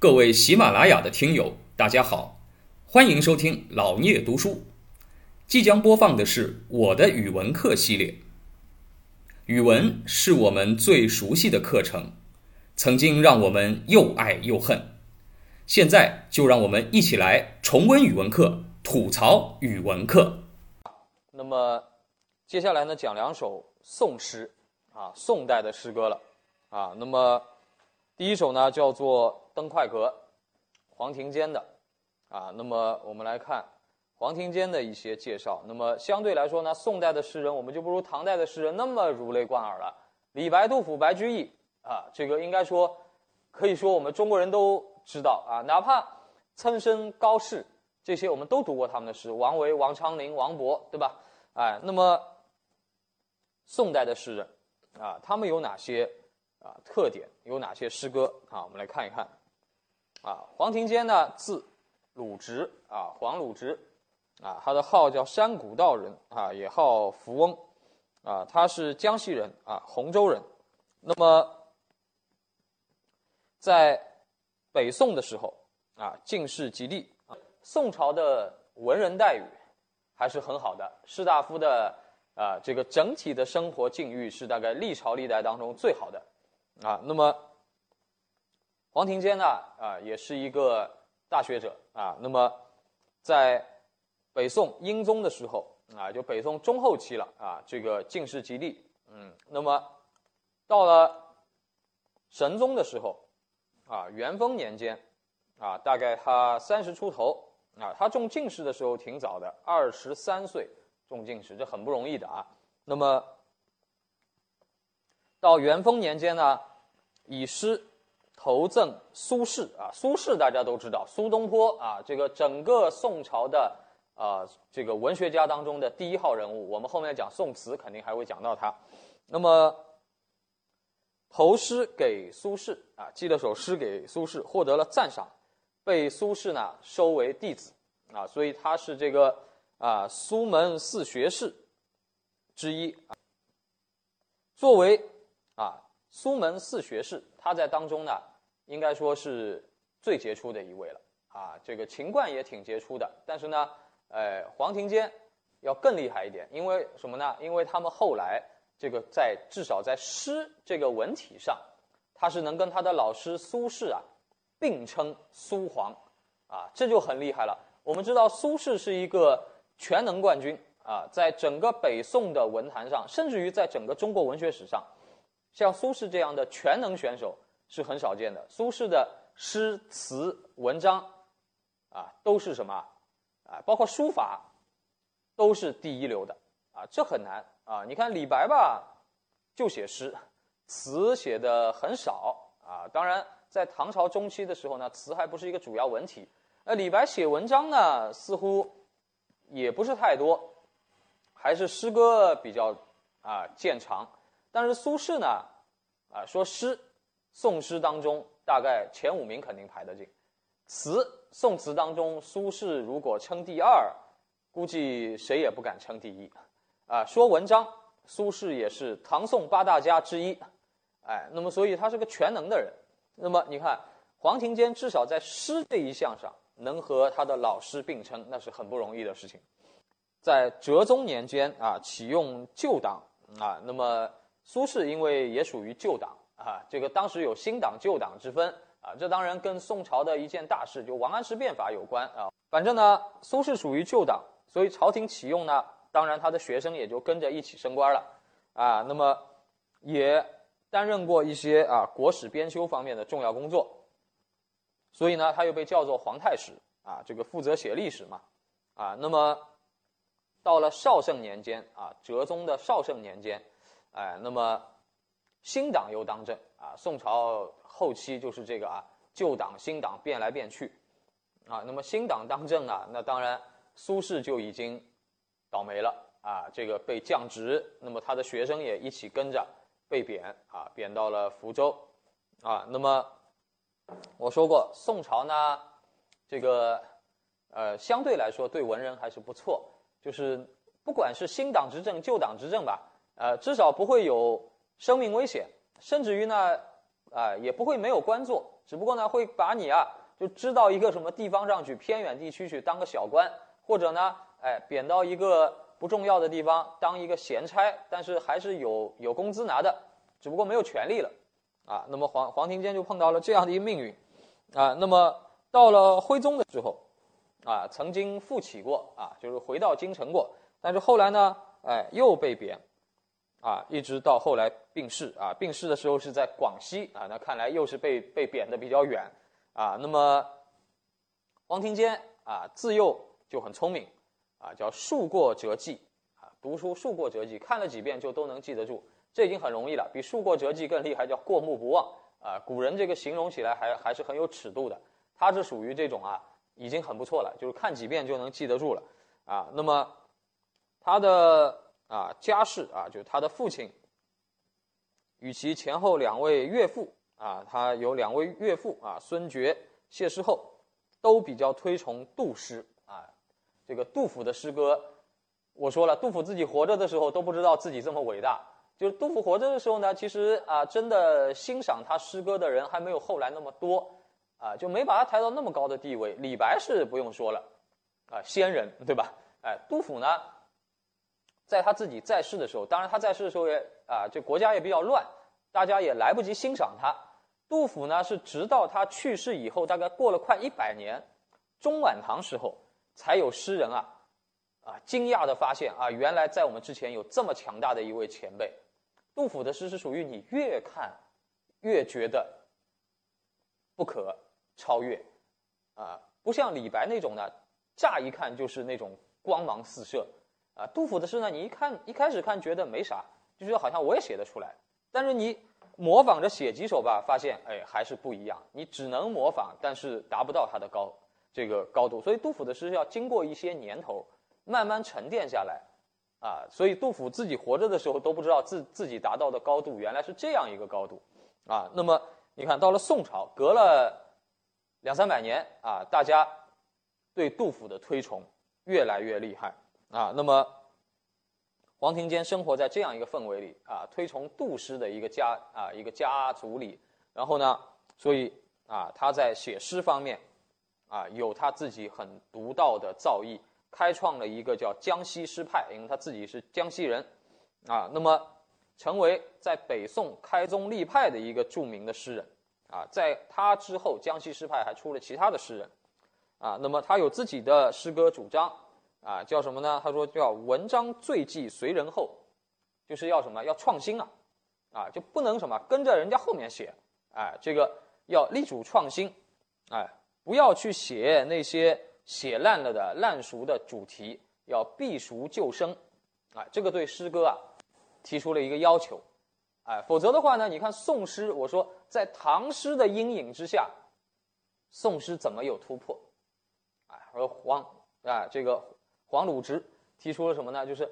各位喜马拉雅的听友，大家好，欢迎收听老聂读书。即将播放的是我的语文课系列。语文是我们最熟悉的课程，曾经让我们又爱又恨。现在就让我们一起来重温语文课，吐槽语文课。那么接下来呢，讲两首宋诗啊，宋代的诗歌了啊。那么第一首呢，叫做登快阁，黄庭坚的啊。那么我们来看黄庭坚的一些介绍。那么相对来说呢，宋代的诗人我们就不如唐代的诗人那么如雷贯耳了。李白、杜甫、白居易啊，这个应该说可以说我们中国人都知道啊，哪怕岑参、高适这些我们都读过他们的诗，王维、王昌龄、王勃，对吧？哎，那么宋代的诗人啊，他们有哪些啊特点？有哪些诗歌啊？我们来看一看。啊，黄庭坚呢，字鲁直啊，黄鲁直啊，他的号叫山谷道人啊，也号福翁啊，他是江西人啊，洪州人。那么在北宋的时候啊，进士及第啊，宋朝的文人待遇还是很好的，士大夫的这个整体的生活境遇是大概历朝历代当中最好的啊。那么黄庭坚呢也是一个大学者啊。那么在北宋英宗的时候啊，就北宋中后期了啊，这个进士及第。那么到了神宗的时候啊，元丰年间啊，大概他30出头啊，他中进士的时候挺早的，23岁中进士，这很不容易的啊。那么到元丰年间呢，以诗投赠苏轼啊，苏轼大家都知道，苏东坡啊，这个整个宋朝的这个文学家当中的第一号人物，我们后面讲宋词肯定还会讲到他。那么投诗给苏轼啊，寄了首诗给苏轼，获得了赞赏，被苏轼呢收为弟子啊，所以他是这个啊苏门四学士之一啊。作为啊苏门四学士，他在当中呢应该说是最杰出的一位了啊。这个秦观也挺杰出的，但是呢黄庭坚要更厉害一点。因为什么呢？因为他们后来这个在至少在诗这个文体上，他是能跟他的老师苏轼啊并称苏黄啊，这就很厉害了。我们知道苏轼是一个全能冠军啊，在整个北宋的文坛上，甚至于在整个中国文学史上，像苏轼这样的全能选手是很少见的。苏轼的诗词文章啊，都是什么啊，包括书法都是第一流的啊，这很难啊。你看李白吧，就写诗，词写的很少啊。当然在唐朝中期的时候呢，词还不是一个主要文体。李白写文章呢似乎也不是太多，还是诗歌比较啊见长。但是苏轼呢啊，说诗，宋诗当中大概前5名肯定排得进。词，宋词当中苏轼如果称第2，估计谁也不敢称第1啊。说文章，苏轼也是唐宋8大家之一。哎，那么所以他是个全能的人。那么你看黄庭坚至少在诗这一项上能和他的老师并称，那是很不容易的事情。在哲宗年间啊，启用旧党啊。那么苏轼因为也属于旧党啊，这个当时有新党旧党之分啊，这当然跟宋朝的一件大事，就王安石变法有关啊。反正呢，苏轼属于旧党，所以朝廷启用呢，当然他的学生也就跟着一起升官了啊。那么也担任过一些啊国史编修方面的重要工作，所以呢他又被叫做皇太史啊，这个负责写历史嘛啊。那么到了绍圣年间啊，哲宗的绍圣年间，哎，那么新党又当政啊。宋朝后期就是这个啊，旧党新党变来变去啊。那么新党当政啊，那当然苏轼就已经倒霉了啊，这个被降职，那么他的学生也一起跟着被贬啊，贬到了福州啊。那么我说过，宋朝呢，这个相对来说对文人还是不错，就是不管是新党执政旧党执政吧，至少不会有生命危险，甚至于呢也不会没有官做，只不过呢会把你啊就支到一个什么地方上去，偏远地区去当个小官，或者呢贬到一个不重要的地方当一个闲差，但是还是有工资拿的，只不过没有权利了啊。那么黄庭坚就碰到了这样的一个命运啊。那么到了徽宗的时候啊，曾经复起过啊，就是回到京城过，但是后来呢又被贬啊，一直到后来病逝啊。病逝的时候是在广西啊，那看来又是被贬的比较远啊。那么黄庭坚啊自幼就很聪明啊，叫述过则记啊，读书述过则记，看了几遍就都能记得住，这已经很容易了。比述过则记更厉害叫过目不忘啊。古人这个形容起来还是很有尺度的，他是属于这种啊已经很不错了，就是看几遍就能记得住了啊。那么他的啊家世啊，就是他的父亲与其前后两位岳父啊，他有两位岳父啊，孙觉、谢师厚，都比较推崇杜诗啊。这个杜甫的诗歌，我说了，杜甫自己活着的时候都不知道自己这么伟大，就是杜甫活着的时候呢，其实啊真的欣赏他诗歌的人还没有后来那么多啊，就没把他抬到那么高的地位。李白是不用说了啊，仙人对吧？杜甫呢在他自己在世的时候，当然他在世的时候也啊，这国家也比较乱，大家也来不及欣赏他。杜甫呢是直到他去世以后，大概过了快100年，中晚唐时候才有诗人啊惊讶地发现啊，原来在我们之前有这么强大的一位前辈。杜甫的诗是属于你越看越觉得不可超越啊，不像李白那种呢，乍一看就是那种光芒四射啊。杜甫的诗呢，你一开始看觉得没啥，就觉得好像我也写得出来，但是你模仿着写几首吧，发现哎还是不一样，你只能模仿，但是达不到他的这个高度。所以杜甫的诗要经过一些年头慢慢沉淀下来啊。所以杜甫自己活着的时候都不知道自己达到的高度原来是这样一个高度啊。那么你看到了宋朝，隔了200-300年啊，大家对杜甫的推崇越来越厉害啊。那么黄庭坚生活在这样一个氛围里啊，推崇杜诗的一个家族里，然后呢，所以啊，他在写诗方面啊有他自己很独到的造诣，开创了一个叫江西诗派，因为他自己是江西人啊。那么成为在北宋开宗立派的一个著名的诗人啊。在他之后，江西诗派还出了其他的诗人啊。那么他有自己的诗歌主张啊，叫什么呢？他说叫文章最记随人后，就是要什么？要创新啊，啊就不能什么跟着人家后面写，哎，这个要力主创新，哎，不要去写那些写烂了的烂熟的主题，要避俗就生，啊，这个对诗歌啊提出了一个要求，哎，否则的话呢，你看宋诗，我说在唐诗的阴影之下，宋诗怎么有突破？哎，而这个黄鲁直提出了什么呢？就是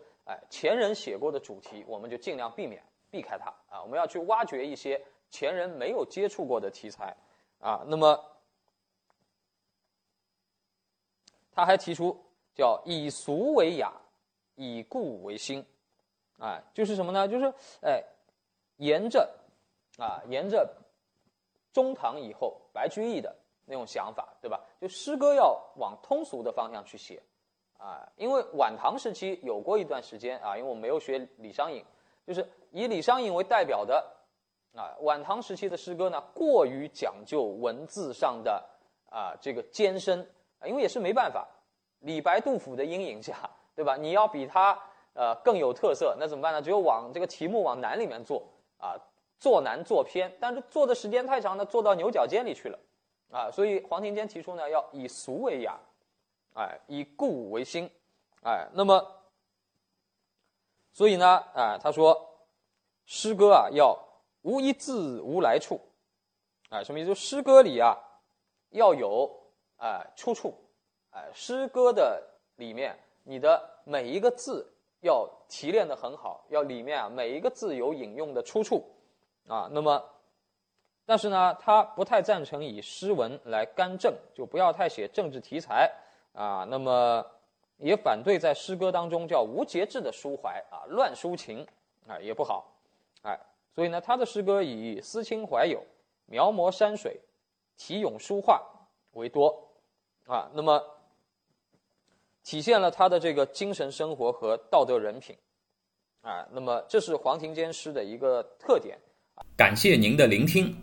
前人写过的主题，我们就尽量避开它啊。我们要去挖掘一些前人没有接触过的题材啊。那么他还提出叫以俗为雅，以故为新啊，就是什么呢？就是沿着中唐以后白居易的那种想法，对吧？就诗歌要往通俗的方向去写。啊，因为晚唐时期有过一段时间啊，因为我没有学李商隐，就是以李商隐为代表的啊，晚唐时期的诗歌呢，过于讲究文字上的啊这个艰深啊，因为也是没办法，李白、杜甫的阴影下，对吧？你要比他更有特色，那怎么办呢？只有往这个题目往难里面做啊，做难做偏，但是做的时间太长呢，做到牛角尖里去了啊。所以黄庭坚提出呢，要以俗为雅。哎，以故为新，哎，那么，所以呢，哎，他说，诗歌啊，要无一字无来处，哎，什么意思？诗歌里啊，要有出处，哎，诗歌的里面，你的每一个字要提炼的很好，要里面啊每一个字有引用的出处，啊，那么，但是呢，他不太赞成以诗文来干政，就不要太写政治题材。啊，那么也反对在诗歌当中叫无节制的抒怀啊，乱抒情啊也不好，哎，所以呢，他的诗歌以思亲怀友、描摹山水题咏书画为多啊，那么体现了他的这个精神生活和道德人品啊，那么这是黄庭坚诗的一个特点。感谢您的聆听，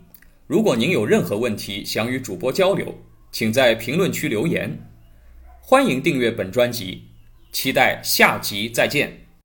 如果您有任何问题想与主播交流，请在评论区留言。欢迎订阅本专辑，期待下集再见。